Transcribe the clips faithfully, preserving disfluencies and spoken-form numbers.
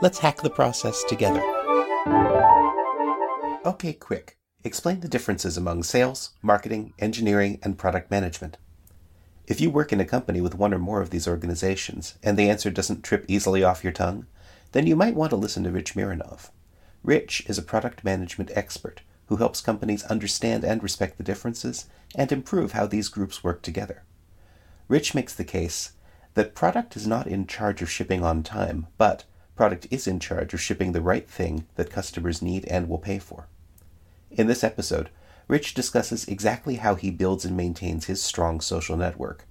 let's hack the process together. Okay, quick. Explain the differences among sales, marketing, engineering, and product management. If you work in a company with one or more of these organizations, and the answer doesn't trip easily off your tongue, then you might want to listen to Rich Mironov. Rich is a product management expert who helps companies understand and respect the differences and improve how these groups work together. Rich makes the case that product is not in charge of shipping on time, but product is in charge of shipping the right thing that customers need and will pay for. In this episode, Rich discusses exactly how he builds and maintains his strong social network,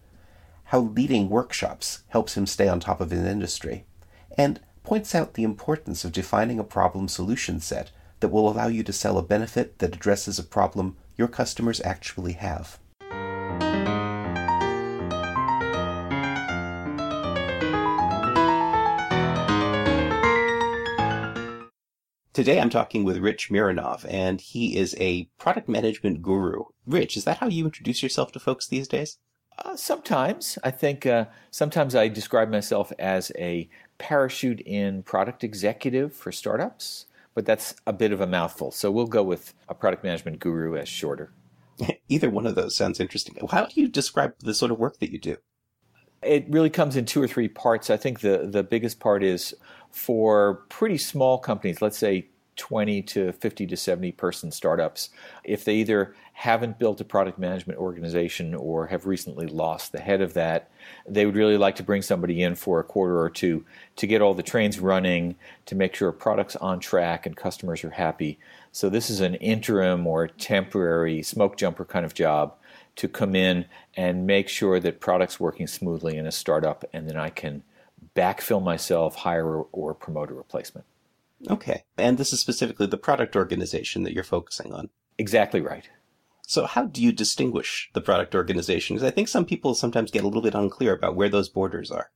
how leading workshops helps him stay on top of his industry, and points out the importance of defining a problem solution set that will allow you to sell a benefit that addresses a problem your customers actually have. Today I'm talking with Rich Mironov, and he is a product management guru. Rich, is that how you introduce yourself to folks these days? Uh, sometimes. I think uh, sometimes I describe myself as a parachute-in product executive for startups. But that's a bit of a mouthful, so we'll go with a product management guru as shorter. Either one of those sounds interesting. How do you describe the sort of work that you do? It really comes in two or three parts. I think the, the biggest part is for pretty small companies, let's say twenty to fifty to seventy person startups, if they either haven't built a product management organization or have recently lost the head of that, they would really like to bring somebody in for a quarter or two to get all the trains running, to make sure product's on track and customers are happy. So this is an interim or temporary smoke jumper kind of job to come in and make sure that product's working smoothly in a startup, and then I can backfill myself, hire or promote a replacement. Okay. And this is specifically the product organization that you're focusing on. Exactly right. So how do you distinguish the product organization? Because I think some people sometimes get a little bit unclear about where those borders are.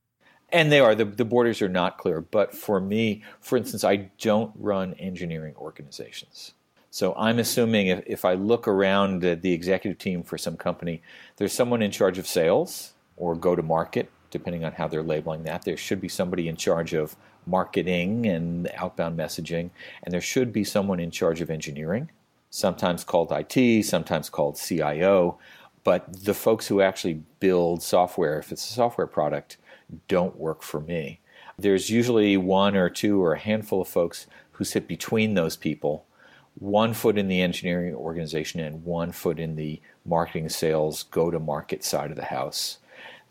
And they are. The, the borders are not clear. But for me, for instance, I don't run engineering organizations. So I'm assuming if, if I look around the, the executive team for some company, there's someone in charge of sales or go-to-market, depending on how they're labeling that. There should be somebody in charge of marketing and outbound messaging, and there should be someone in charge of engineering, sometimes called I T, sometimes called C I O, but the folks who actually build software, if it's a software product, don't work for me. There's usually one or two or a handful of folks who sit between those people, one foot in the engineering organization and one foot in the marketing, sales, go-to-market side of the house,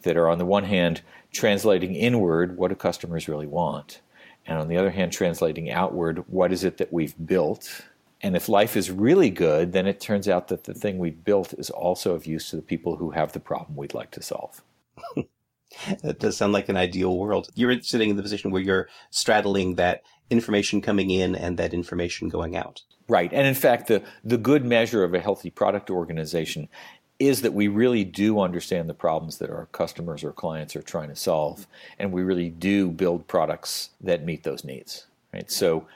that are on the one hand translating inward what do customers really want, and on the other hand translating outward what is it that we've built. And if life is really good, then it turns out that the thing we built is also of use to the people who have the problem we'd like to solve. That does sound like an ideal world. You're sitting in the position where you're straddling that information coming in and that information going out. Right. And in fact, the, the good measure of a healthy product organization is that we really do understand the problems that our customers or clients are trying to solve, and we really do build products that meet those needs, right? So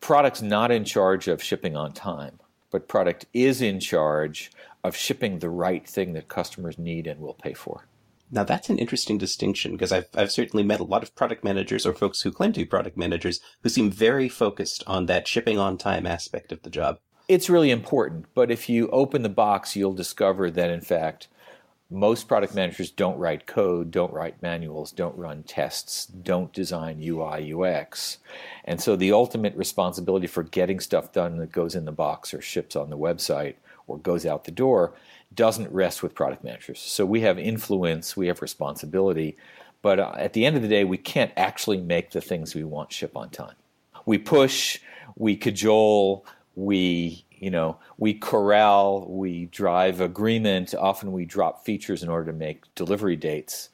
product's not in charge of shipping on time, but product is in charge of shipping the right thing that customers need and will pay for. Now, that's an interesting distinction, because I've, I've certainly met a lot of product managers or folks who claim to be product managers who seem very focused on that shipping on time aspect of the job. It's really important, but if you open the box, you'll discover that, in fact, most product managers don't write code, don't write manuals, don't run tests, don't design U I, U X. And so the ultimate responsibility for getting stuff done that goes in the box or ships on the website or goes out the door doesn't rest with product managers. So we have influence, we have responsibility, but at the end of the day, we can't actually make the things we want ship on time. We push, we cajole, We, you know, we corral, we drive agreement, often we drop features in order to make delivery dates,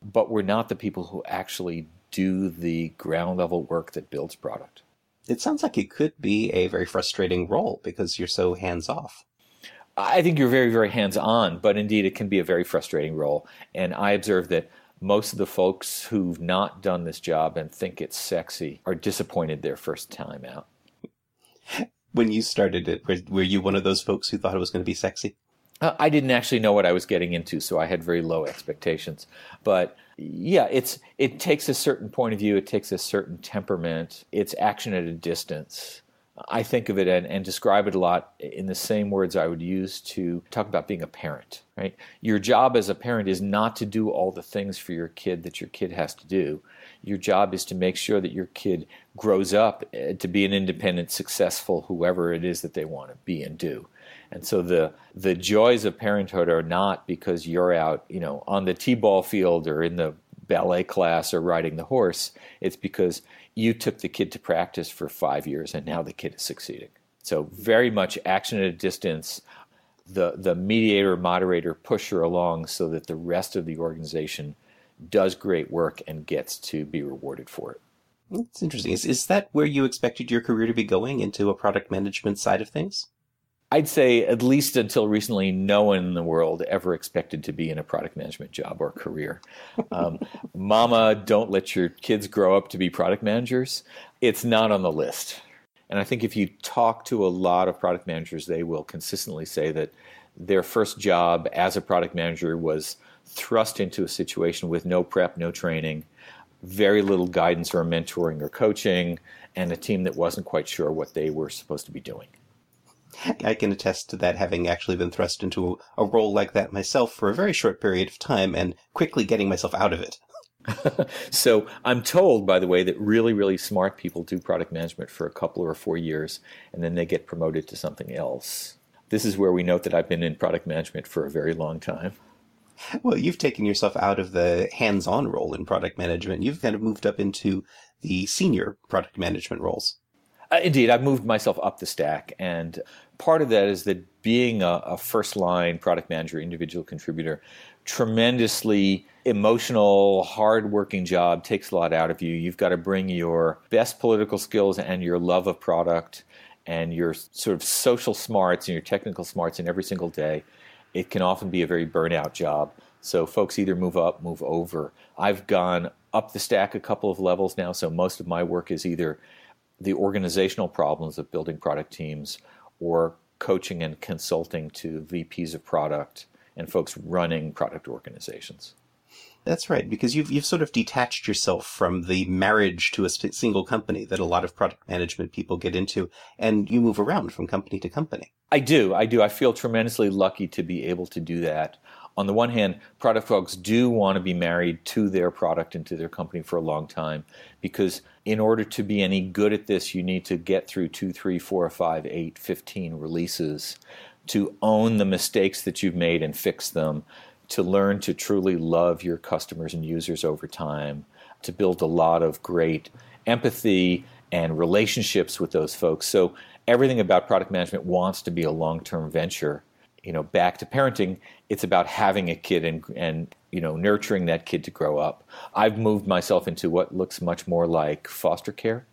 but we're not the people who actually do the ground level work that builds product. It sounds like it could be a very frustrating role because you're so hands off. I think you're very, very hands on, but indeed it can be a very frustrating role. And I observe that most of the folks who've not done this job and think it's sexy are disappointed their first time out. When you started it, were, were you one of those folks who thought it was going to be sexy? Uh, I didn't actually know what I was getting into, so I had very low expectations. But yeah, it's it takes a certain point of view. It takes a certain temperament. It's action at a distance. I think of it and, and describe it a lot in the same words I would use to talk about being a parent, right? Your job as a parent is not to do all the things for your kid that your kid has to do. Your job is to make sure that your kid grows up to be an independent, successful, whoever it is that they want to be and do. And so the the joys of parenthood are not because you're out, you know, on the t-ball field or in the ballet class or riding the horse. It's because you took the kid to practice for five years and now the kid is succeeding. So very much action at a distance, the, the mediator, moderator, pusher along so that the rest of the organization does great work and gets to be rewarded for it. That's interesting. Is, is that where you expected your career to be going, into a product management side of things? I'd say at least until recently, no one in the world ever expected to be in a product management job or career. Um, mama, don't let your kids grow up to be product managers. It's not on the list. And I think if you talk to a lot of product managers, they will consistently say that their first job as a product manager was thrust into a situation with no prep, no training, very little guidance or mentoring or coaching, and a team that wasn't quite sure what they were supposed to be doing. I can attest to that, having actually been thrust into a role like that myself for a very short period of time and quickly getting myself out of it. So I'm told, by the way, that really, really smart people do product management for a couple or four years, and then they get promoted to something else. This is where we note that I've been in product management for a very long time. Well, you've taken yourself out of the hands-on role in product management. You've kind of moved up into the senior product management roles. Indeed, I've moved myself up the stack, and part of that is that being a, a first-line product manager, individual contributor, tremendously emotional, hard-working job, takes a lot out of you. You've got to bring your best political skills and your love of product and your sort of social smarts and your technical smarts in every single day. It can often be a very burnout job, so folks either move up, move over. I've gone up the stack a couple of levels now, so most of my work is either the organizational problems of building product teams or coaching and consulting to V Ps of product and folks running product organizations. That's right, because you've you've sort of detached yourself from the marriage to a single company that a lot of product management people get into, and you move around from company to company. I do, I do. I feel tremendously lucky to be able to do that. On the one hand, product folks do want to be married to their product and to their company for a long time, because in order to be any good at this, you need to get through two, three, four, five, eight, fifteen releases, to own the mistakes that you've made and fix them, to learn to truly love your customers and users over time, to build a lot of great empathy and relationships with those folks. So everything about product management wants to be a long-term venture. You know, back to parenting, it's about having a kid and, and, you know, nurturing that kid to grow up. I've moved myself into what looks much more like foster care.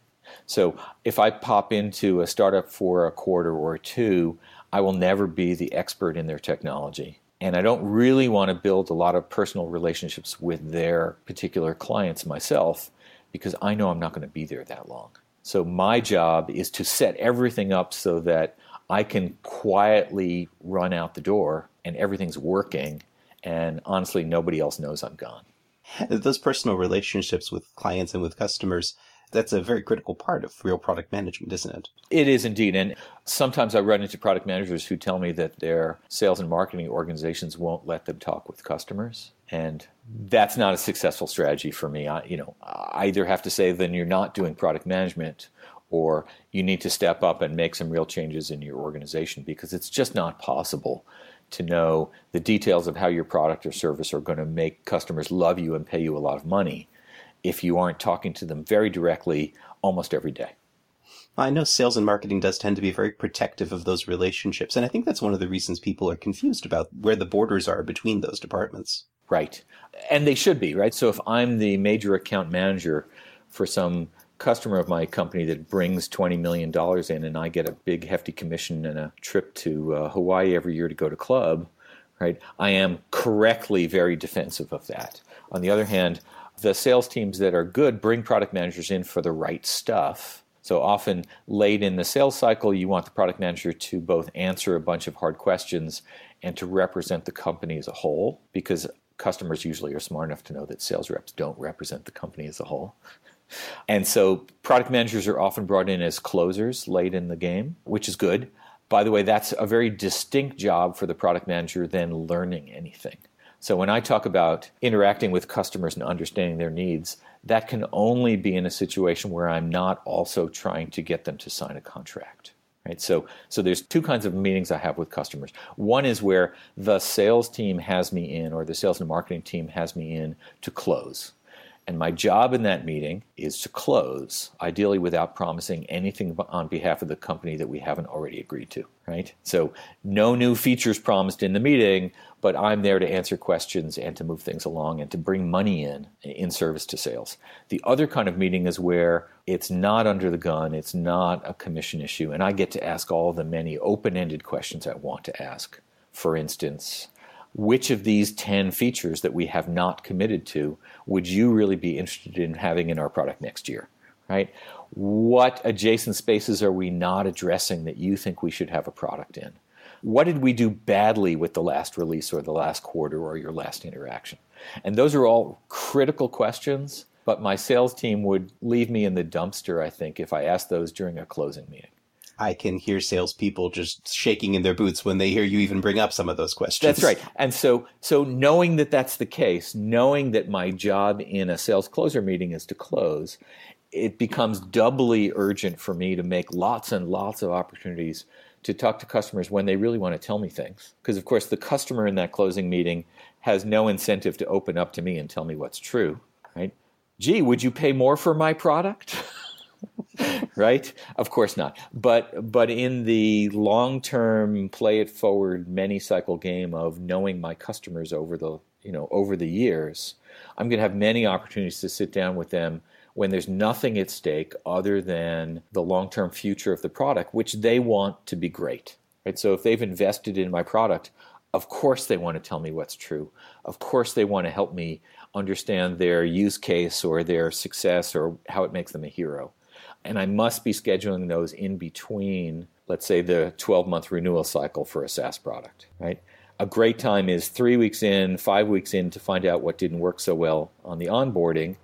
So if I pop into a startup for a quarter or two, I will never be the expert in their technology. And I don't really want to build a lot of personal relationships with their particular clients myself, because I know I'm not going to be there that long. So my job is to set everything up so that I can quietly run out the door and everything's working, and honestly, nobody else knows I'm gone. Those personal relationships with clients and with customers, that's a very critical part of real product management, isn't it? It is indeed. And sometimes I run into product managers who tell me that their sales and marketing organizations won't let them talk with customers. And that's not a successful strategy for me. I, you know, I either have to say, then you're not doing product management, or you need to step up and make some real changes in your organization, because it's just not possible to know the details of how your product or service are going to make customers love you and pay you a lot of money if you aren't talking to them very directly almost every day. I know sales and marketing does tend to be very protective of those relationships, and I think that's one of the reasons people are confused about where the borders are between those departments. Right. And they should be, right? So if I'm the major account manager for some customer of my company that brings twenty million dollars in and I get a big hefty commission and a trip to uh, Hawaii every year to go to club, right? I am correctly very defensive of that. On the other hand, the sales teams that are good bring product managers in for the right stuff. So often late in the sales cycle, you want the product manager to both answer a bunch of hard questions and to represent the company as a whole, because customers usually are smart enough to know that sales reps don't represent the company as a whole. And so product managers are often brought in as closers late in the game, which is good. By the way, that's a very distinct job for the product manager than learning anything. So when I talk about interacting with customers and understanding their needs, that can only be in a situation where I'm not also trying to get them to sign a contract, right? So so there's two kinds of meetings I have with customers. One is where the sales team has me in, or the sales and marketing team has me in to close. And my job in that meeting is to close, ideally without promising anything on behalf of the company that we haven't already agreed to, right? So no new features promised in the meeting, but I'm there to answer questions and to move things along and to bring money in, in service to sales. The other kind of meeting is where it's not under the gun, it's not a commission issue, and I get to ask all the many open-ended questions I want to ask. For instance, which of these ten features that we have not committed to would you really be interested in having in our product next year, right? What adjacent spaces are we not addressing that you think we should have a product in? What did we do badly with the last release or the last quarter or your last interaction? And those are all critical questions, but my sales team would leave me in the dumpster, I think, if I asked those during a closing meeting. I can hear salespeople just shaking in their boots when they hear you even bring up some of those questions. That's right. And so so knowing that that's the case, knowing that my job in a sales closer meeting is to close, it becomes doubly urgent for me to make lots and lots of opportunities to talk to customers when they really want to tell me things. Because, of course, the customer in that closing meeting has no incentive to open up to me and tell me what's true, right? Gee, would you pay more for my product? Right? Of course not. But but in the long-term play it forward many cycle game of knowing my customers over the, you know, over the years, I'm going to have many opportunities to sit down with them when there's nothing at stake other than the long-term future of the product, which they want to be great. Right? So if they've invested in my product, of course they want to tell me what's true. Of course they want to help me understand their use case or their success or how it makes them a hero. And I must be scheduling those in between, let's say, the twelve-month renewal cycle for a SaaS product, right? A great time is three weeks in, five weeks in to find out what didn't work so well on the onboarding,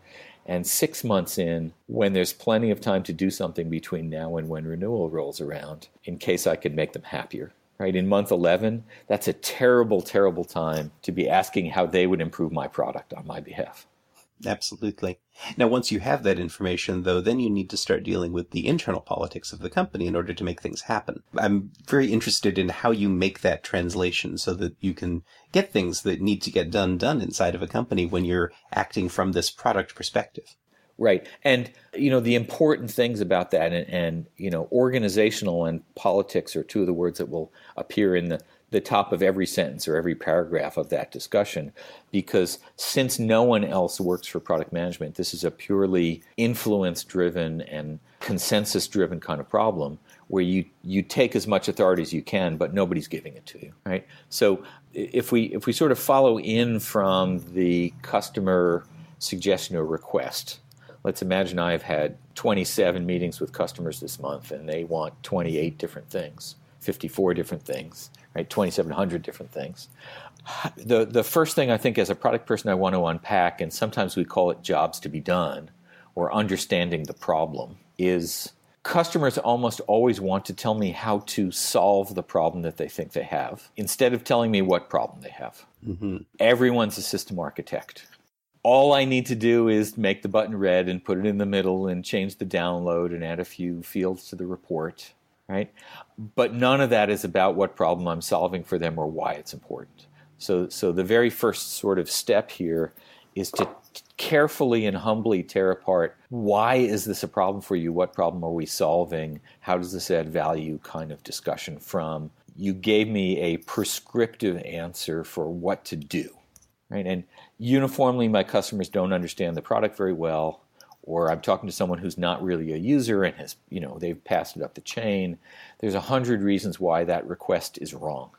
and six months in when there's plenty of time to do something between now and when renewal rolls around in case I can make them happier, right? In month eleven, that's a terrible, terrible time to be asking how they would improve my product on my behalf. Absolutely. Now, once you have that information, though, then you need to start dealing with the internal politics of the company in order to make things happen. I'm very interested in how you make that translation so that you can get things that need to get done done inside of a company when you're acting from this product perspective. Right. And, you know, the important things about that and, and you know, organizational and politics are two of the words that will appear in the the top of every sentence or every paragraph of that discussion, because since no one else works for product management, this is a purely influence-driven and consensus-driven kind of problem where you, you take as much authority as you can, but nobody's giving it to you, right? So if we if we sort of follow in from the customer suggestion or request, let's imagine I've had twenty-seven meetings with customers this month and they want twenty-eight different things, fifty-four different things, right? twenty-seven hundred different things. The the first thing I think as a product person I want to unpack, and sometimes we call it jobs to be done or understanding the problem, is customers almost always want to tell me how to solve the problem that they think they have instead of telling me what problem they have. Mm-hmm. Everyone's a system architect. All I need to do is make the button red and put it in the middle and change the download and add a few fields to the report. Right? But none of that is about what problem I'm solving for them or why it's important. So so the very first sort of step here is to carefully and humbly tear apart, why is this a problem for you? What problem are we solving? How does this add value kind of discussion from, you gave me a prescriptive answer for what to do, right? And uniformly, my customers don't understand the product very well, or I'm talking to someone who's not really a user and has, you know, they've passed it up the chain. There's a hundred reasons why that request is wrong.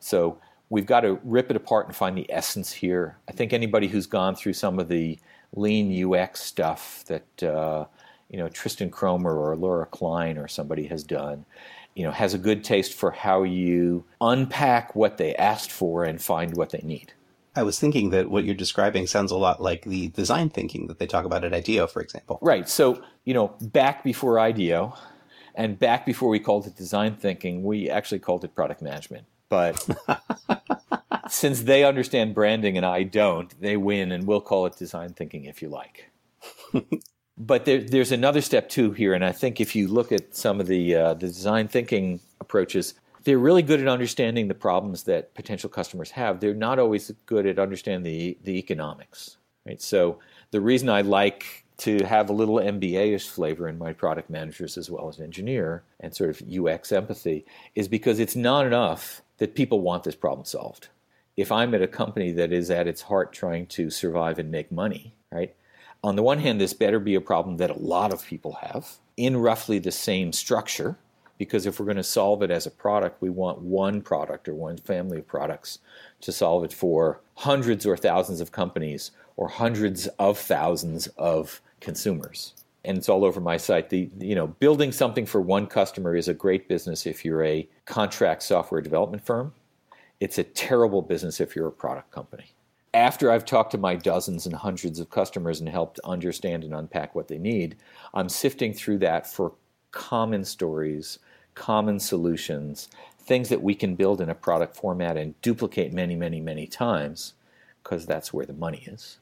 So we've got to rip it apart and find the essence here. I think anybody who's gone through some of the lean U X stuff that, uh, you know, Tristan Kromer or Laura Klein or somebody has done, you know, has a good taste for how you unpack what they asked for and find what they need. I was thinking that what you're describing sounds a lot like the design thinking that they talk about at IDEO, for example. Right. So, you know, back before IDEO and back before we called it design thinking, we actually called it product management. But since they understand branding and I don't, they win, and we'll call it design thinking if you like. But there, there's another step, too, here. And I think if you look at some of the, uh, the design thinking approaches, they're really good at understanding the problems that potential customers have. They're not always good at understanding the, the economics, right? So the reason I like to have a little M B A-ish flavor in my product managers as well as engineer and sort of U X empathy is because it's not enough that people want this problem solved. If I'm at a company that is at its heart trying to survive and make money, right? On the one hand, this better be a problem that a lot of people have in roughly the same structure, because if we're going to solve it as a product, we want one product or one family of products to solve it for hundreds or thousands of companies or hundreds of thousands of consumers. And it's all over my site. The, you know, building something for one customer is a great business if you're a contract software development firm. It's a terrible business if you're a product company. After I've talked to my dozens and hundreds of customers and helped understand and unpack what they need, I'm sifting through that for common stories, common solutions, things that we can build in a product format and duplicate many, many, many times, because that's where the money is.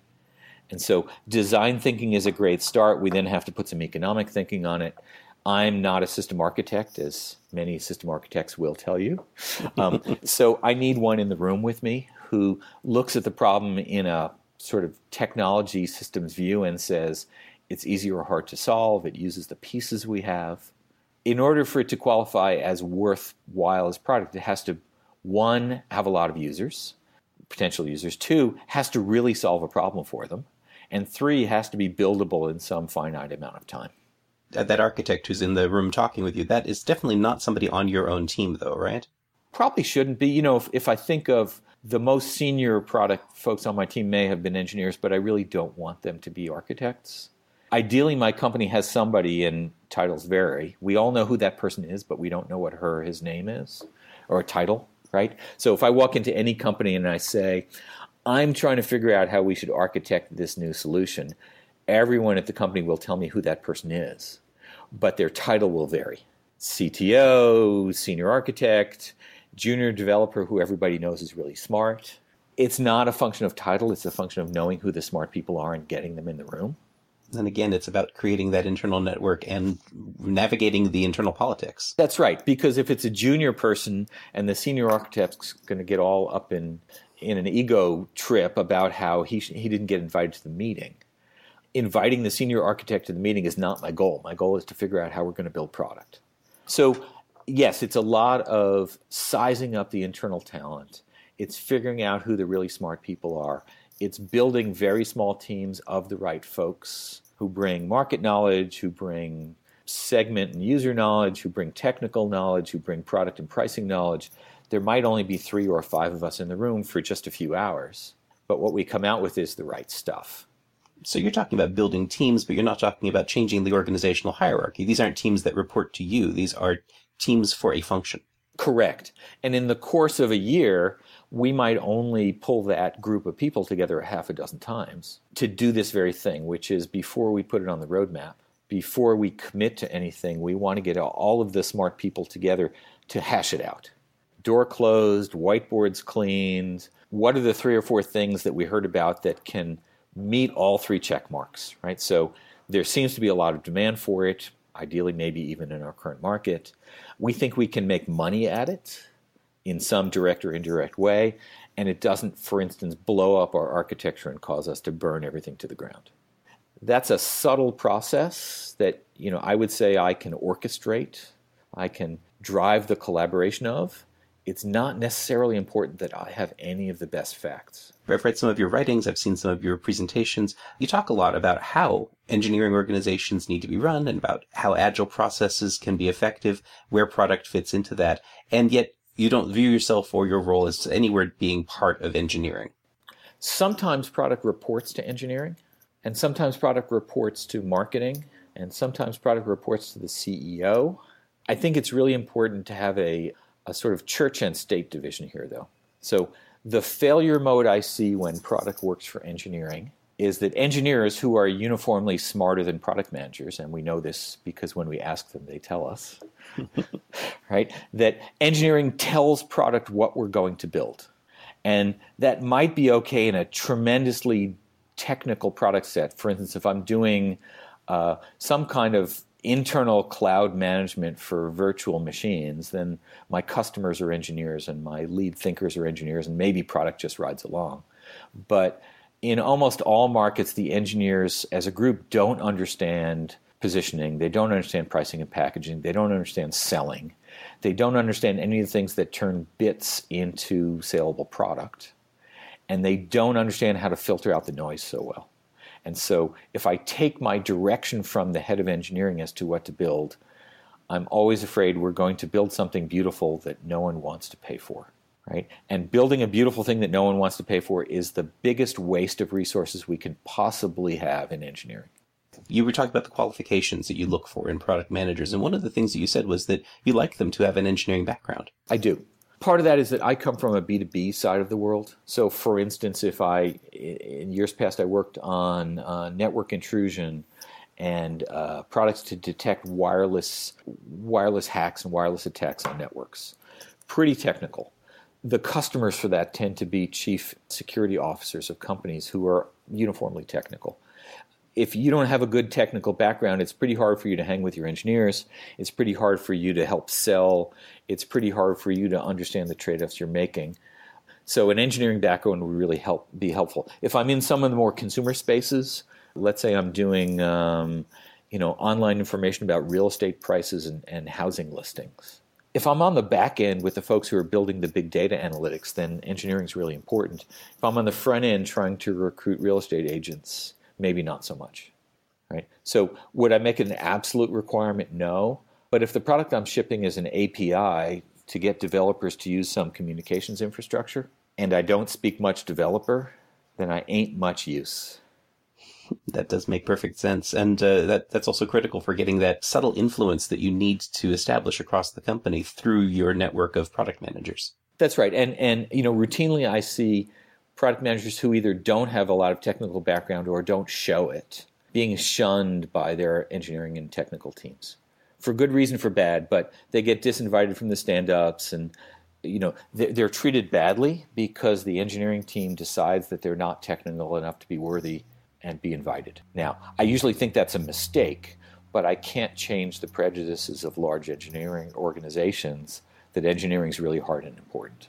And so design thinking is a great start. We then have to put some economic thinking on it. I'm not a system architect, as many system architects will tell you. Um, so I need one in the room with me who looks at the problem in a sort of technology systems view and says, it's easy or hard to solve. It uses the pieces we have. In order for it to qualify as worthwhile as product, it has to, one, have a lot of users, potential users. Two, has to really solve a problem for them. And three, has to be buildable in some finite amount of time. That architect who's in the room talking with you, that is definitely not somebody on your own team, though, right? Probably shouldn't be. You know, if, if I think of the most senior product folks on my team may have been engineers, but I really don't want them to be architects. Ideally, my company has somebody, and titles vary. We all know who that person is, but we don't know what her or his name is or a title, right? So if I walk into any company and I say, I'm trying to figure out how we should architect this new solution, everyone at the company will tell me who that person is, but their title will vary. C T O, senior architect, junior developer, who everybody knows is really smart. It's not a function of title. It's a function of knowing who the smart people are and getting them in the room. And again, it's about creating that internal network and navigating the internal politics. That's right. Because if it's a junior person and the senior architect's going to get all up in, in an ego trip about how he he didn't get invited to the meeting, inviting the senior architect to the meeting is not my goal. My goal is to figure out how we're going to build product. So yes, it's a lot of sizing up the internal talent. It's figuring out who the really smart people are. It's building very small teams of the right folks who bring market knowledge, who bring segment and user knowledge, who bring technical knowledge, who bring product and pricing knowledge. There might only be three or five of us in the room for just a few hours, but what we come out with is the right stuff. So you're talking about building teams, but you're not talking about changing the organizational hierarchy. These aren't teams that report to you. These are teams for a function. Correct. And in the course of a year, we might only pull that group of people together a half a dozen times to do this very thing, which is before we put it on the roadmap, before we commit to anything, we want to get all of the smart people together to hash it out. Door closed, whiteboards cleaned. What are the three or four things that we heard about that can meet all three check marks, right? So there seems to be a lot of demand for it, ideally maybe even in our current market. We think we can make money at it in some direct or indirect way, and it doesn't, for instance, blow up our architecture and cause us to burn everything to the ground. That's a subtle process that, you know, I would say I can orchestrate, I can drive the collaboration of. it's not necessarily important that I have any of the best facts. I've read some of your writings. I've seen some of your presentations. You talk a lot about how engineering organizations need to be run and about how agile processes can be effective, where product fits into that. And yet you don't view yourself or your role as anywhere being part of engineering. Sometimes product reports to engineering, and sometimes product reports to marketing, and sometimes product reports to the C E O. I think it's really important to have a a sort of church and state division here, though. So the failure mode I see when product works for engineering is that engineers who are uniformly smarter than product managers, and we know this because when we ask them, they tell us, right? That engineering tells product what we're going to build. And that might be okay in a tremendously technical product set. For instance, if I'm doing uh, some kind of internal cloud management for virtual machines, then my customers are engineers and my lead thinkers are engineers, and maybe product just rides along. But in almost all markets, the engineers as a group don't understand positioning. They don't understand pricing and packaging. They don't understand selling. They don't understand any of the things that turn bits into saleable product. And they don't understand how to filter out the noise so well. And so if I take my direction from the head of engineering as to what to build, I'm always afraid we're going to build something beautiful that no one wants to pay for, right? And building a beautiful thing that no one wants to pay for is the biggest waste of resources we can possibly have in engineering. You were talking about the qualifications that you look for in product managers. And one of the things that you said was that you like them to have an engineering background. I do. Part of that is that I come from a B two B side of the world. So for instance, if I, in years past, I worked on uh, network intrusion and uh, products to detect wireless wireless hacks and wireless attacks on networks. Pretty technical. The customers for that tend to be chief security officers of companies who are uniformly technical. If you don't have a good technical background, it's pretty hard for you to hang with your engineers. It's pretty hard for you to help sell. It's pretty hard for you to understand the trade-offs you're making. So an engineering background would really help be helpful. If I'm in some of the more consumer spaces, let's say I'm doing um, you know, online information about real estate prices and, and housing listings. If I'm on the back end with the folks who are building the big data analytics, then engineering is really important. If I'm on the front end trying to recruit real estate agents, maybe not so much, right? So would I make it an absolute requirement? No. But if the product I'm shipping is an A P I to get developers to use some communications infrastructure, and I don't speak much developer, then I ain't much use. That does make perfect sense. And uh, that that's also critical for getting that subtle influence that you need to establish across the company through your network of product managers. That's right. And and you know, routinely I see product managers who either don't have a lot of technical background or don't show it, being shunned by their engineering and technical teams. For good reason, for bad, but they get disinvited from the stand-ups, and you know they're treated badly because the engineering team decides that they're not technical enough to be worthy and be invited. Now, I usually think that's a mistake, but I can't change the prejudices of large engineering organizations that engineering is really hard and important.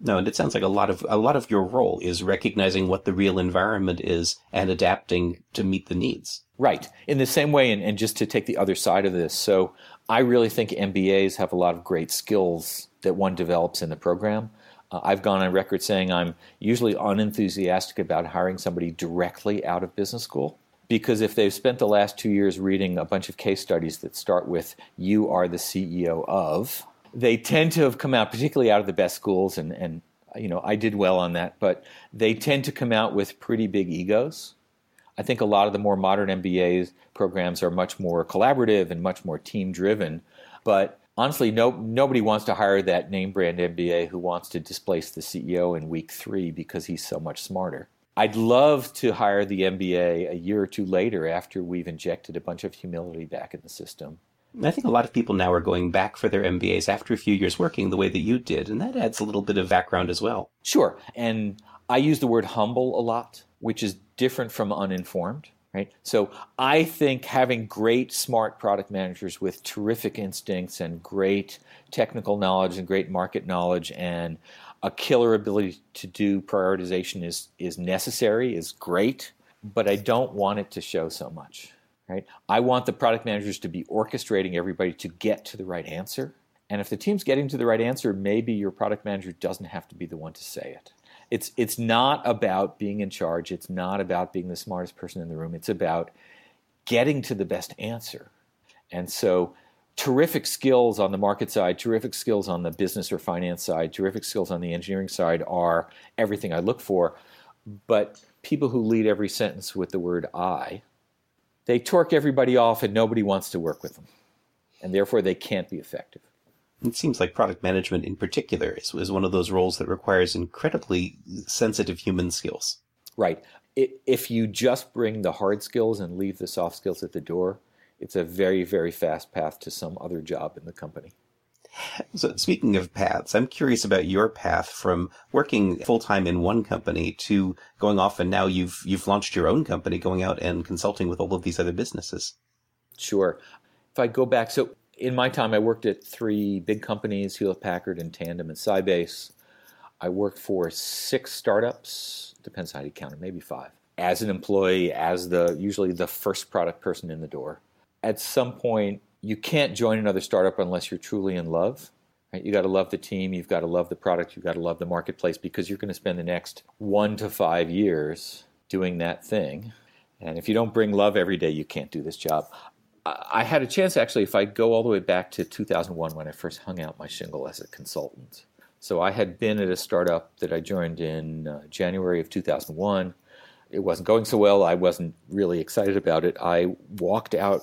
No, and it sounds like a lot of a lot of your role is recognizing what the real environment is and adapting to meet the needs. Right. In the same way, and, and just to take the other side of this, so I really think M B As have a lot of great skills that one develops in the program. Uh, I've gone on record saying I'm usually unenthusiastic about hiring somebody directly out of business school, because if they've spent the last two years reading a bunch of case studies that start with, "You are the C E O of..." They tend to have come out, particularly out of the best schools, and, and you know I did well on that, but they tend to come out with pretty big egos. I think a lot of the more modern M B A programs are much more collaborative and much more team-driven, but honestly, no, nobody wants to hire that name-brand M B A who wants to displace the C E O in week three because he's so much smarter. I'd love to hire the M B A a year or two later after we've injected a bunch of humility back in the system. I think a lot of people now are going back for their M B As after a few years working the way that you did, and that adds a little bit of background as well. Sure, and I use the word humble a lot, which is different from uninformed, right? So I think having great, smart product managers with terrific instincts and great technical knowledge and great market knowledge and a killer ability to do prioritization is, is necessary, is great, but I don't want it to show so much. Right? I want the product managers to be orchestrating everybody to get to the right answer And if the team's getting to the right answer, maybe your product manager doesn't have to be the one to say it. It's it's not about being in charge. It's not about being the smartest person in the room. It's about getting to the best answer. And so terrific skills on the market side, terrific skills on the business or finance side, terrific skills on the engineering side are everything I look for. But people who lead every sentence with the word I, they torque everybody off and nobody wants to work with them. And therefore, they can't be effective. It seems like product management in particular is, is one of those roles that requires incredibly sensitive human skills. Right. It, if you just bring the hard skills and leave the soft skills at the door, it's a very, very fast path to some other job in the company. So speaking of paths, I'm curious about your path from working full-time in one company to going off, and now you've you've launched your own company, going out and consulting with all of these other businesses. Sure. If I go back, so in my time, I worked at three big companies, Hewlett Packard and Tandem and Sybase. I worked for six startups, depends how you count it, maybe five, as an employee, as the usually the first product person in the door. At some point, you can't join another startup unless you're truly in love. Right? You got to love the team, you've got to love the product, you've got to love the marketplace, because you're going to spend the next one to five years doing that thing. And if you don't bring love every day, you can't do this job. I had a chance, actually, if I go all the way back to two thousand one when I first hung out my shingle as a consultant. So I had been at a startup that I joined in uh, January of two thousand one. It wasn't going so well. I wasn't really excited about it. I walked out.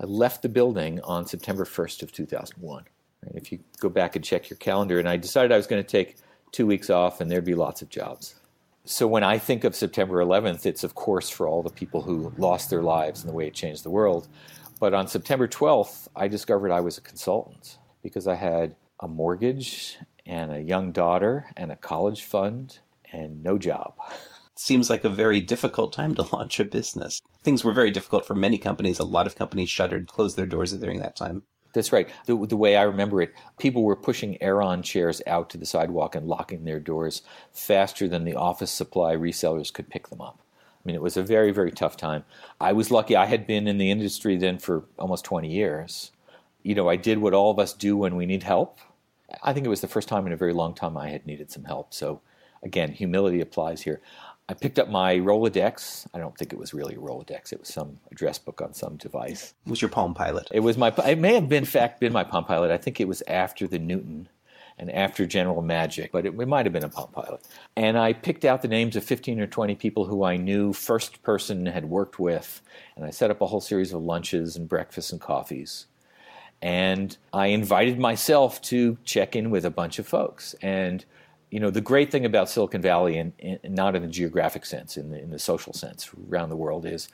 I left the building on September first of two thousand one. And if you go back and check your calendar, and I decided I was going to take two weeks off and there'd be lots of jobs. So when I think of September eleventh, it's, of course, for all the people who lost their lives and the way it changed the world. But on September twelfth, I discovered I was a consultant because I had a mortgage and a young daughter and a college fund and no job. Seems like a very difficult time to launch a business. Things were very difficult for many companies. A lot of companies shuttered, closed their doors during that time. That's right. The, the way I remember it, people were pushing Aeron chairs out to the sidewalk and locking their doors faster than the office supply resellers could pick them up. I mean, it was a very, very tough time. I was lucky. I had been in the industry then for almost twenty years. You know, I did what all of us do when we need help. I think it was the first time in a very long time I had needed some help. So again, humility applies here. I picked up my Rolodex. I don't think it was really a Rolodex. It was some address book on some device. It was your Palm Pilot. It was my, it may have been, in fact, been my Palm Pilot. I think it was after the Newton and after General Magic, but it, it might have been a Palm Pilot. And I picked out the names of fifteen or twenty people who I knew, first person had worked with, and I set up a whole series of lunches and breakfasts and coffees. And I invited myself to check in with a bunch of folks. And, you know, the great thing about Silicon Valley, and, and not in the geographic sense, in the, in the social sense around the world, is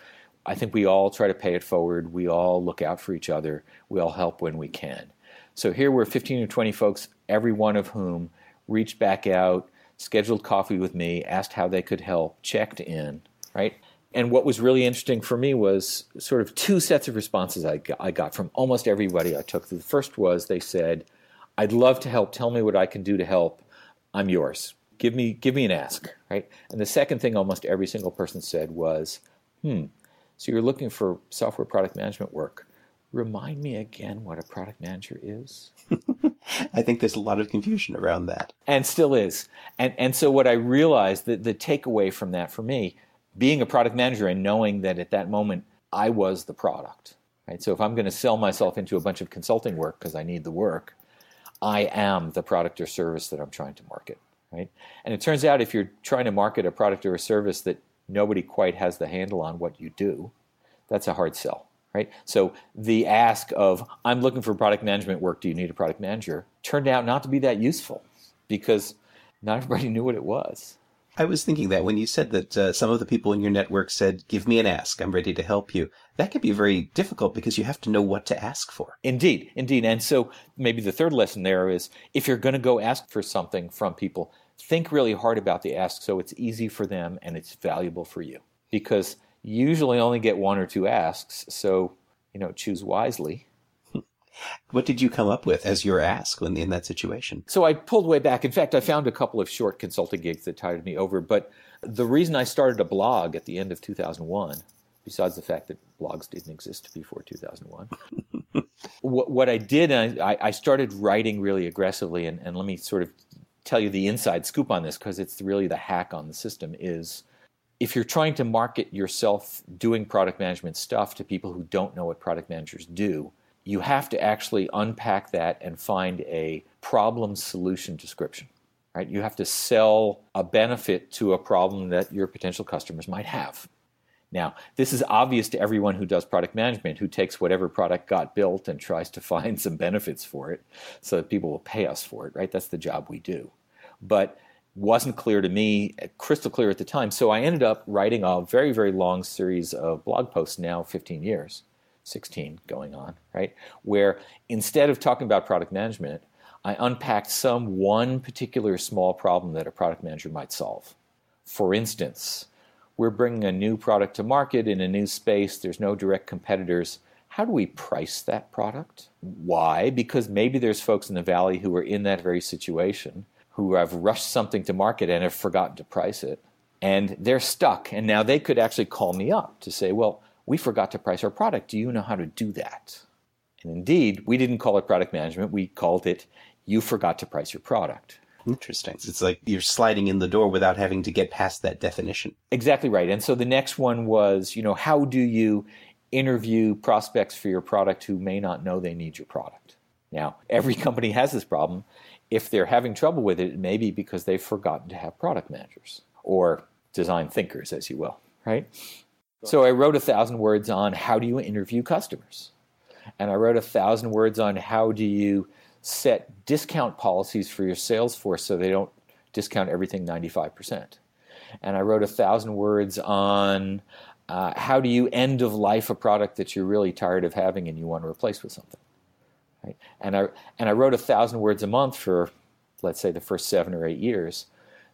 I think we all try to pay it forward. We all look out for each other. We all help when we can. So here were fifteen or twenty folks, every one of whom reached back out, scheduled coffee with me, asked how they could help, checked in, right? And what was really interesting for me was sort of two sets of responses I got, I got from almost everybody I took. The first was they said, I'd love to help. Tell me what I can do to help. I'm yours. Give me, give me an ask, right? And the second thing almost every single person said was, hmm, so you're looking for software product management work. Remind me again what a product manager is. I think there's a lot of confusion around that. And still is. And and so what I realized, that the takeaway from that for me, being a product manager and knowing that at that moment I was the product. Right? So if I'm going to sell myself into a bunch of consulting work because I need the work, I am the product or service that I'm trying to market. Right? And it turns out if you're trying to market a product or a service that nobody quite has the handle on what you do, that's a hard sell. Right? So the ask of, I'm looking for product management work, do you need a product manager, turned out not to be that useful because not everybody knew what it was. I was thinking that when you said that uh, some of the people in your network said, give me an ask, I'm ready to help you. That can be very difficult because you have to know what to ask for. Indeed, indeed. And so maybe the third lesson there is, if you're going to go ask for something from people, think really hard about the ask so it's easy for them and it's valuable for you, because usually only get one or two asks, so, you know, choose wisely. What did you come up with as your ask when in that situation? So I pulled way back. In fact, I found a couple of short consulting gigs that tired me over, but the reason I started a blog at the end of two thousand one, besides the fact that blogs didn't exist before two thousand one, what, what I did, I, I started writing really aggressively, and, and let me sort of tell you the inside scoop on this, because it's really the hack on the system, is if you're trying to market yourself doing product management stuff to people who don't know what product managers do, you have to actually unpack that and find a problem solution description. Right? You have to sell a benefit to a problem that your potential customers might have. Now, this is obvious to everyone who does product management, who takes whatever product got built and tries to find some benefits for it so that people will pay us for it, right? That's the job we do. But wasn't clear to me, crystal clear at the time. So I ended up writing a very, very long series of blog posts, now fifteen years, sixteen going on, right? Where instead of talking about product management, I unpacked some one particular small problem that a product manager might solve. For instance, we're bringing a new product to market in a new space. There's no direct competitors. How do we price that product? Why? Because maybe there's folks in the Valley who are in that very situation, who have rushed something to market and have forgotten to price it. And they're stuck. And now they could actually call me up to say, well, we forgot to price our product. Do you know how to do that? And indeed, we didn't call it product management. We called it, you forgot to price your product. Interesting. It's like you're sliding in the door without having to get past that definition. Exactly right. And so the next one was, you know, how do you interview prospects for your product who may not know they need your product? Now, every company has this problem. If they're having trouble with it, it may be because they've forgotten to have product managers or design thinkers, as you will, right? So I wrote a thousand words on how do you interview customers? And I wrote a thousand words on how do you set discount policies for your sales force so they don't discount everything ninety-five percent. And I wrote a thousand words on uh, how do you end of life a product that you're really tired of having and you want to replace with something. Right? And I and I wrote a thousand words a month for, let's say, the first seven or eight years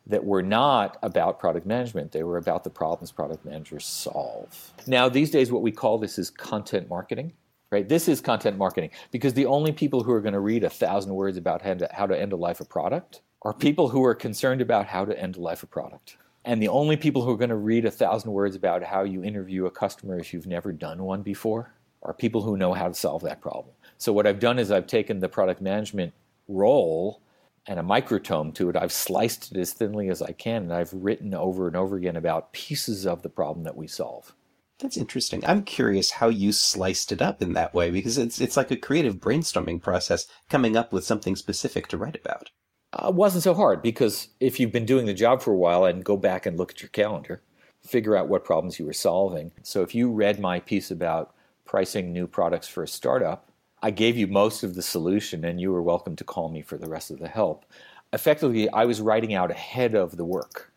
that were not about product management. They were about the problems product managers solve. Now, these days, what we call this is content marketing. Right? This is content marketing, because the only people who are going to read a thousand words about how to, how to end a life a product are people who are concerned about how to end a life a product. And the only people who are going to read a thousand words about how you interview a customer if you've never done one before are people who know how to solve that problem. So what I've done is I've taken the product management role and a microtome to it. I've sliced it as thinly as I can, and I've written over and over again about pieces of the problem that we solve. That's interesting. I'm curious how you sliced it up in that way, because it's it's like a creative brainstorming process, coming up with something specific to write about. Uh, it wasn't so hard, because if you've been doing the job for a while and go back and look at your calendar, figure out what problems you were solving. So if you read my piece about pricing new products for a startup, I gave you most of the solution and you were welcome to call me for the rest of the help. Effectively, I was writing out ahead of the work.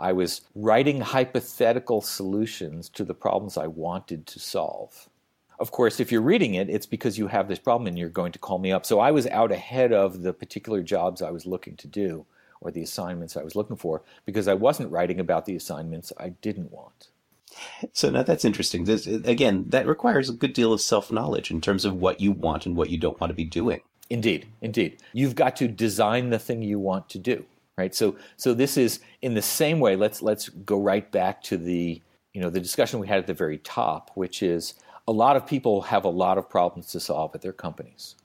I was writing hypothetical solutions to the problems I wanted to solve. Of course, if you're reading it, it's because you have this problem and you're going to call me up. So I was out ahead of the particular jobs I was looking to do or the assignments I was looking for, because I wasn't writing about the assignments I didn't want. So now that's interesting. This, again, that requires a good deal of self-knowledge in terms of what you want and what you don't want to be doing. Indeed, indeed. You've got to design the thing you want to do. Right, so so this is in the same way. Let's let's go right back to the you know the discussion we had at the very top, which is a lot of people have a lot of problems to solve at their companies.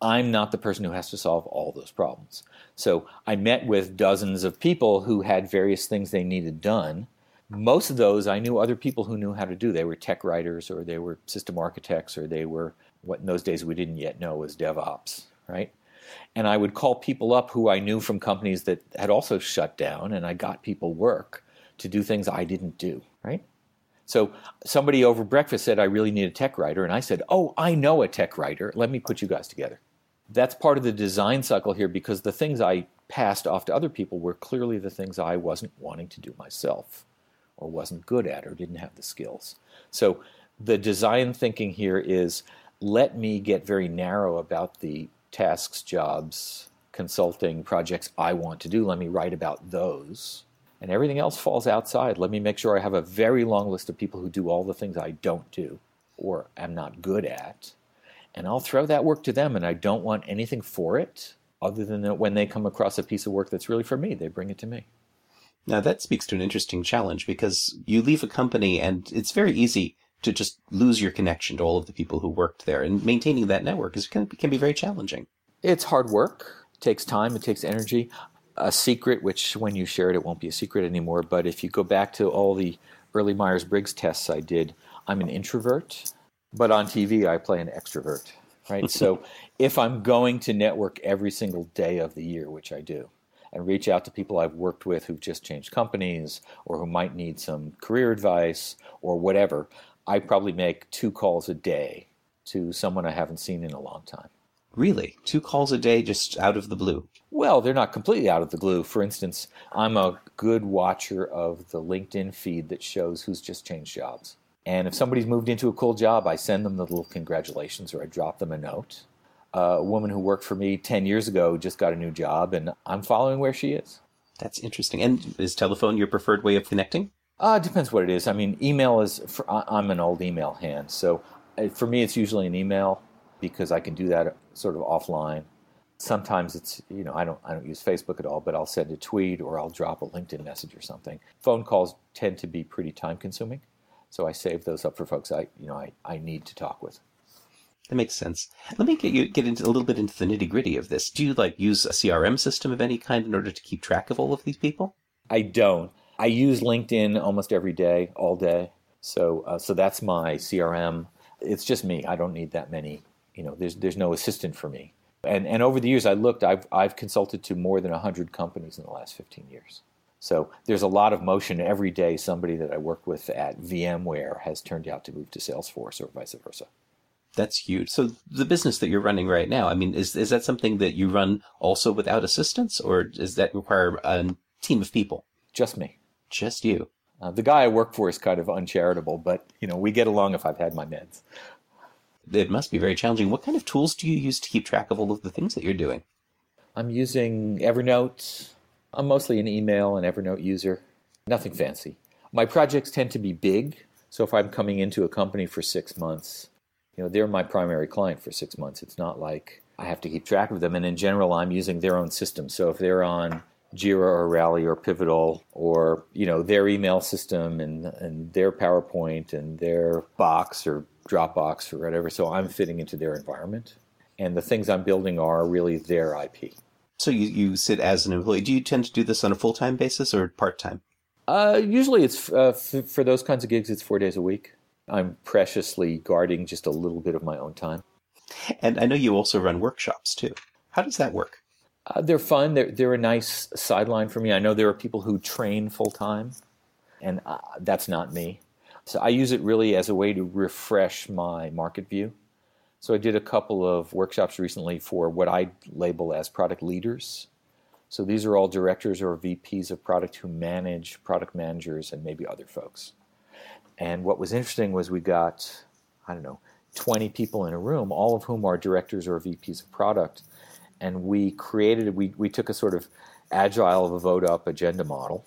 I'm not the person who has to solve all those problems. So I met with dozens of people who had various things they needed done. Most of those I knew other people who knew how to do. They were tech writers, or they were system architects, or they were what in those days we didn't yet know was DevOps, right? And I would call people up who I knew from companies that had also shut down, and I got people work to do things I didn't do, right? So somebody over breakfast said, I really need a tech writer. And I said, oh, I know a tech writer. Let me put you guys together. That's part of the design cycle here, because the things I passed off to other people were clearly the things I wasn't wanting to do myself, or wasn't good at, or didn't have the skills. So the design thinking here is, let me get very narrow about the tasks, jobs, consulting, projects I want to do. Let me write about those. And everything else falls outside. Let me make sure I have a very long list of people who do all the things I don't do or am not good at. And I'll throw that work to them, and I don't want anything for it other than that when they come across a piece of work that's really for me, they bring it to me. Now that speaks to an interesting challenge, because you leave a company and it's very easy to just lose your connection to all of the people who worked there. And maintaining that network is can, can be very challenging. It's hard work. It takes time. It takes energy. A secret, which when you share it, it won't be a secret anymore. But if you go back to all the early Myers-Briggs tests I did, I'm an introvert, but on T V I play an extrovert, right? So if I'm going to network every single day of the year, which I do, and reach out to people I've worked with who've just changed companies or who might need some career advice or whatever, I probably make two calls a day to someone I haven't seen in a long time. Really? Two calls a day just out of the blue? Well, they're not completely out of the blue. For instance, I'm a good watcher of the LinkedIn feed that shows who's just changed jobs. And if somebody's moved into a cool job, I send them the little congratulations or I drop them a note. Uh, a woman who worked for me ten years ago just got a new job, and I'm following where she is. That's interesting. And is telephone your preferred way of connecting? Uh, it depends what it is. I mean, email is, for, I'm an old email hand. So for me, it's usually an email because I can do that sort of offline. Sometimes it's, you know, I don't I don't use Facebook at all, but I'll send a tweet or I'll drop a LinkedIn message or something. Phone calls tend to be pretty time consuming, so I save those up for folks I, you know, I, I need to talk with. That makes sense. Let me get you get into a little bit into the nitty-gritty of this. Do you like use a C R M system of any kind in order to keep track of all of these people? I don't. I use LinkedIn almost every day, all day. So uh, so that's my C R M. It's just me. I don't need that many. You know, there's there's no assistant for me. And and over the years, I looked, I've I've consulted to more than one hundred companies in the last fifteen years. So there's a lot of motion. Every day, somebody that I worked with at VMware has turned out to move to Salesforce or vice versa. That's huge. So the business that you're running right now, I mean, is is that something that you run also without assistance, or does that require a team of people? Just me. Just you. Uh, the guy I work for is kind of uncharitable, but, you know, we get along if I've had my meds. It must be very challenging. What kind of tools do you use to keep track of all of the things that you're doing? I'm using Evernote. I'm mostly an email and Evernote user. Nothing fancy. My projects tend to be big. So if I'm coming into a company for six months, you know, they're my primary client for six months. It's not like I have to keep track of them. And in general, I'm using their own system. So if they're on Jira or Rally or Pivotal or, you know, their email system and, and their PowerPoint and their Box or Dropbox or whatever. So I'm fitting into their environment. And the things I'm building are really their I P. So you, you sit as an employee. Do you tend to do this on a full-time basis or part-time? Uh, usually it's uh, f- for those kinds of gigs, it's four days a week. I'm preciously guarding just a little bit of my own time. And I know you also run workshops too. How does that work? Uh, they're fun. They're, they're a nice sideline for me. I know there are people who train full-time, and uh, that's not me. So I use it really as a way to refresh my market view. So I did a couple of workshops recently for what I label as product leaders. So these are all directors or V Ps of product who manage product managers and maybe other folks. And what was interesting was we got, I don't know, twenty people in a room, all of whom are directors or V Ps of product. And we created, we, we took a sort of agile vote up agenda model,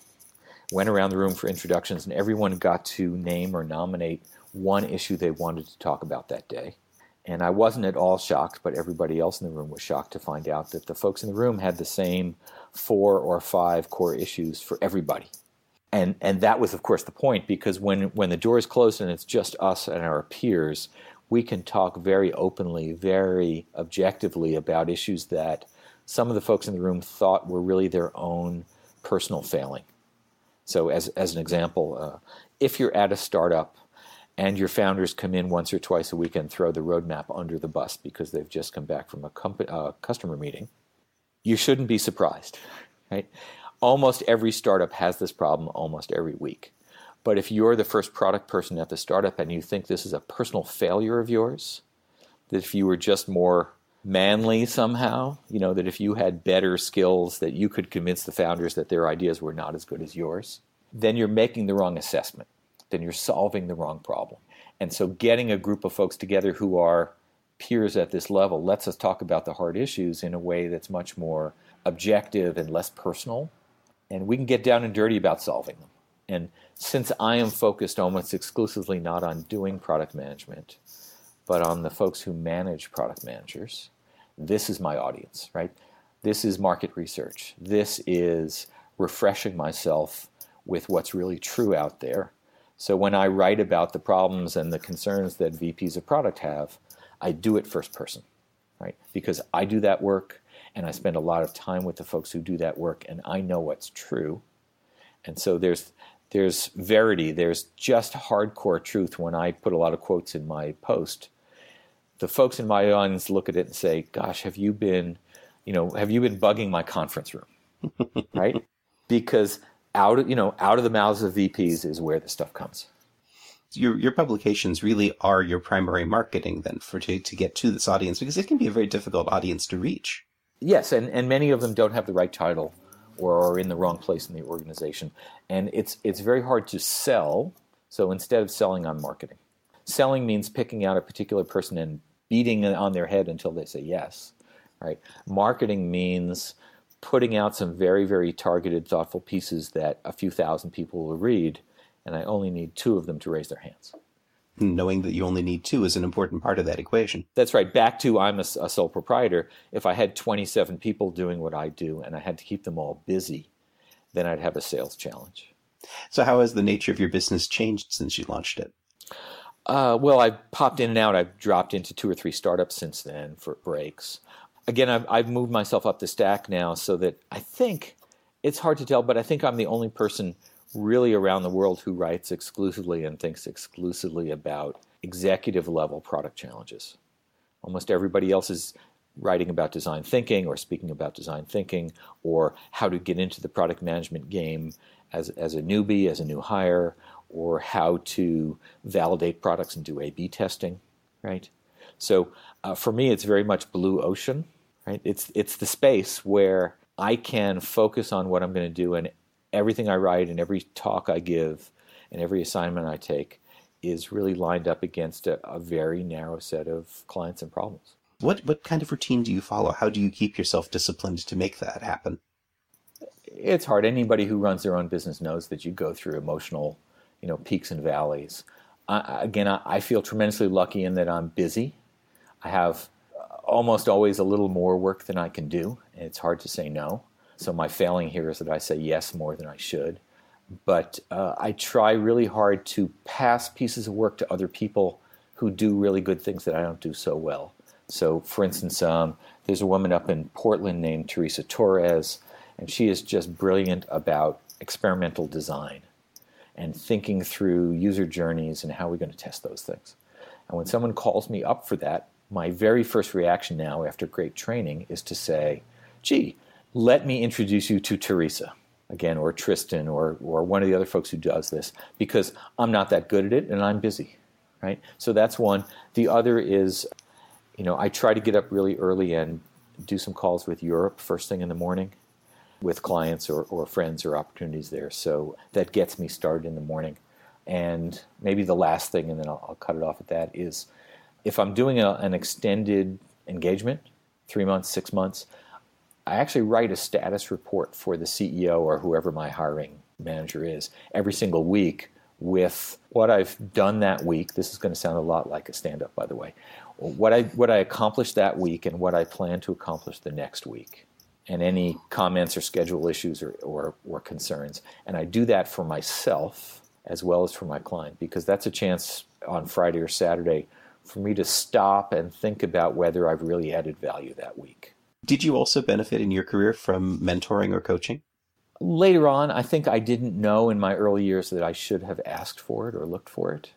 went around the room for introductions, and everyone got to name or nominate one issue they wanted to talk about that day. And I wasn't at all shocked, but everybody else in the room was shocked to find out that the folks in the room had the same four or five core issues for everybody. And and that was, of course, the point, because when, when the door is closed and it's just us and our peers, we can talk very openly, very objectively about issues that some of the folks in the room thought were really their own personal failing. So as as an example, uh, if you're at a startup and your founders come in once or twice a week and throw the roadmap under the bus because they've just come back from a comp- uh, customer meeting, you shouldn't be surprised, right? Almost every startup has this problem almost every week. But if you're the first product person at the startup and you think this is a personal failure of yours, that if you were just more manly somehow, you know, that if you had better skills that you could convince the founders that their ideas were not as good as yours, then you're making the wrong assessment. Then you're solving the wrong problem. And so getting a group of folks together who are peers at this level lets us talk about the hard issues in a way that's much more objective and less personal. And we can get down and dirty about solving them. And since I am focused almost exclusively not on doing product management, but on the folks who manage product managers, this is my audience, right? This is market research. This is refreshing myself with what's really true out there So when I write about the problems and the concerns that V Ps of product have, I do it first person, right? Because I do that work, and I spend a lot of time with the folks who do that work, and I know what's true. And so there's there's verity, there's just hardcore truth. When I put a lot of quotes in my post, the folks in my audience look at it and say, gosh, have you been, you know, have you been bugging my conference room? Right? Because out of, you know, out of the mouths of V Ps is where the stuff comes. Your your publications really are your primary marketing then for to, to get to this audience, because it can be a very difficult audience to reach. Yes, and, and many of them don't have the right title or are in the wrong place in the organization. And it's it's very hard to sell. So instead of selling, I'm marketing. Selling means picking out a particular person and beating it on their head until they say yes. Right? Marketing means putting out some very, very targeted, thoughtful pieces that a few thousand people will read, and I only need two of them to raise their hands. Knowing that you only need two is an important part of that equation. That's right. Back to I'm a, a sole proprietor. If I had twenty-seven people doing what I do and I had to keep them all busy, then I'd have a sales challenge. So how has the nature of your business changed since you launched it? Uh, well, I've popped in and out. I've dropped into two or three startups since then for breaks. Again, I've, I've moved myself up the stack now so that I think, it's hard to tell, but I think I'm the only person really around the world who writes exclusively and thinks exclusively about executive level product challenges. Almost everybody else is writing about design thinking or speaking about design thinking or how to get into the product management game as, as a newbie, as a new hire, or how to validate products and do A B testing, right? So uh, for me, it's very much blue ocean, right? It's it's the space where I can focus on what I'm going to do, and everything I write and every talk I give and every assignment I take is really lined up against a, a very narrow set of clients and problems. What what kind of routine do you follow? How do you keep yourself disciplined to make that happen? It's hard. Anybody who runs their own business knows that you go through emotional, you know, peaks and valleys. I, again, I, I feel tremendously lucky in that I'm busy. I have almost always a little more work than I can do, and it's hard to say no. So my failing here is that I say yes more than I should. But uh, I try really hard to pass pieces of work to other people who do really good things that I don't do so well. So, for instance, um, there's a woman up in Portland named Teresa Torres, and she is just brilliant about experimental design and thinking through user journeys and how we're going to test those things. And when someone calls me up for that, my very first reaction now after great training is to say, gee, let me introduce you to Teresa, again, or Tristan, or or one of the other folks who does this, because I'm not that good at it and I'm busy, right? So that's one. The other is, you know, I try to get up really early and do some calls with Europe first thing in the morning with clients or, or friends or opportunities there. So that gets me started in the morning. And maybe the last thing, and then I'll, I'll cut it off at that, is if I'm doing a, an extended engagement, three months, six months, I actually write a status report for the C E O or whoever my hiring manager is every single week with what I've done that week. This is going to sound a lot like a stand-up, by the way. What I what I accomplished that week and what I plan to accomplish the next week, and any comments or schedule issues or, or, or concerns. And I do that for myself as well as for my client, because that's a chance on Friday or Saturday for me to stop and think about whether I've really added value that week. Did you also benefit in your career from mentoring or coaching? Later on, I think I didn't know in my early years that I should have asked for it or looked for it.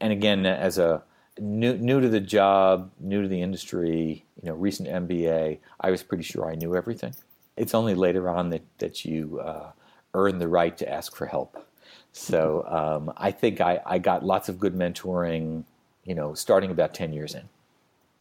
And again, as a new, new to the job, new to the industry, you know, recent M B A, I was pretty sure I knew everything. It's only later on that, that you uh, earn the right to ask for help. So um, I think I, I got lots of good mentoring, you know, starting about ten years in.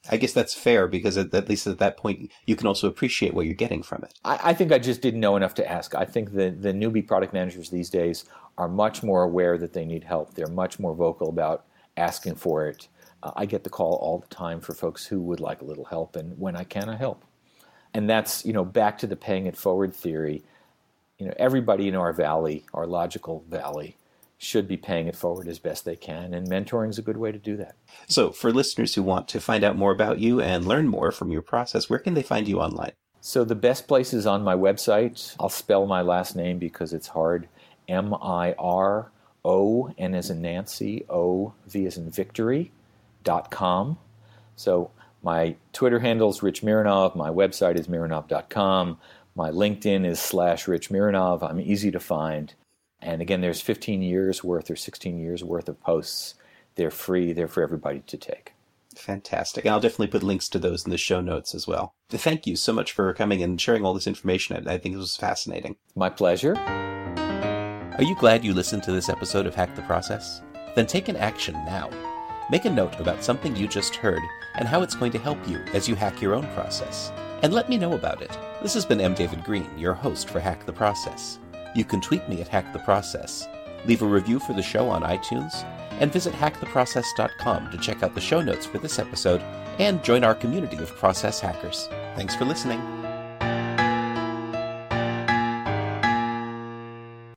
I guess that's fair, because at, at least at that point, you can also appreciate what you're getting from it. I, I think I just didn't know enough to ask. I think the, the newbie product managers these days are much more aware that they need help. They're much more vocal about asking for it. Uh, I get the call all the time for folks who would like a little help, and when I can, I help. And that's, you know, back to the paying it forward theory. You know, everybody in our valley, our logical valley, should be paying it forward as best they can, and mentoring is a good way to do that. So for listeners who want to find out more about you and learn more from your process, where can they find you online? So the best place is on my website. I'll spell my last name because it's hard. M I R O, N as in Nancy, O, V as in Victory, dot com. So my Twitter handle is Rich Mironov. My website is mironov dot com. My LinkedIn is slash Rich Mironov. I'm easy to find. And again, there's fifteen years worth or sixteen years worth of posts. They're free. They're for everybody to take. Fantastic. And I'll definitely put links to those in the show notes as well. Thank you so much for coming and sharing all this information. I think it was fascinating. My pleasure. Are you glad you listened to this episode of Hack the Process? Then take an action now. Make a note about something you just heard and how it's going to help you as you hack your own process. And let me know about it. This has been M. David Green, your host for Hack the Process. You can tweet me at Hack the Process, leave a review for the show on iTunes, and visit hack the process dot com to check out the show notes for this episode and join our community of process hackers. Thanks for listening.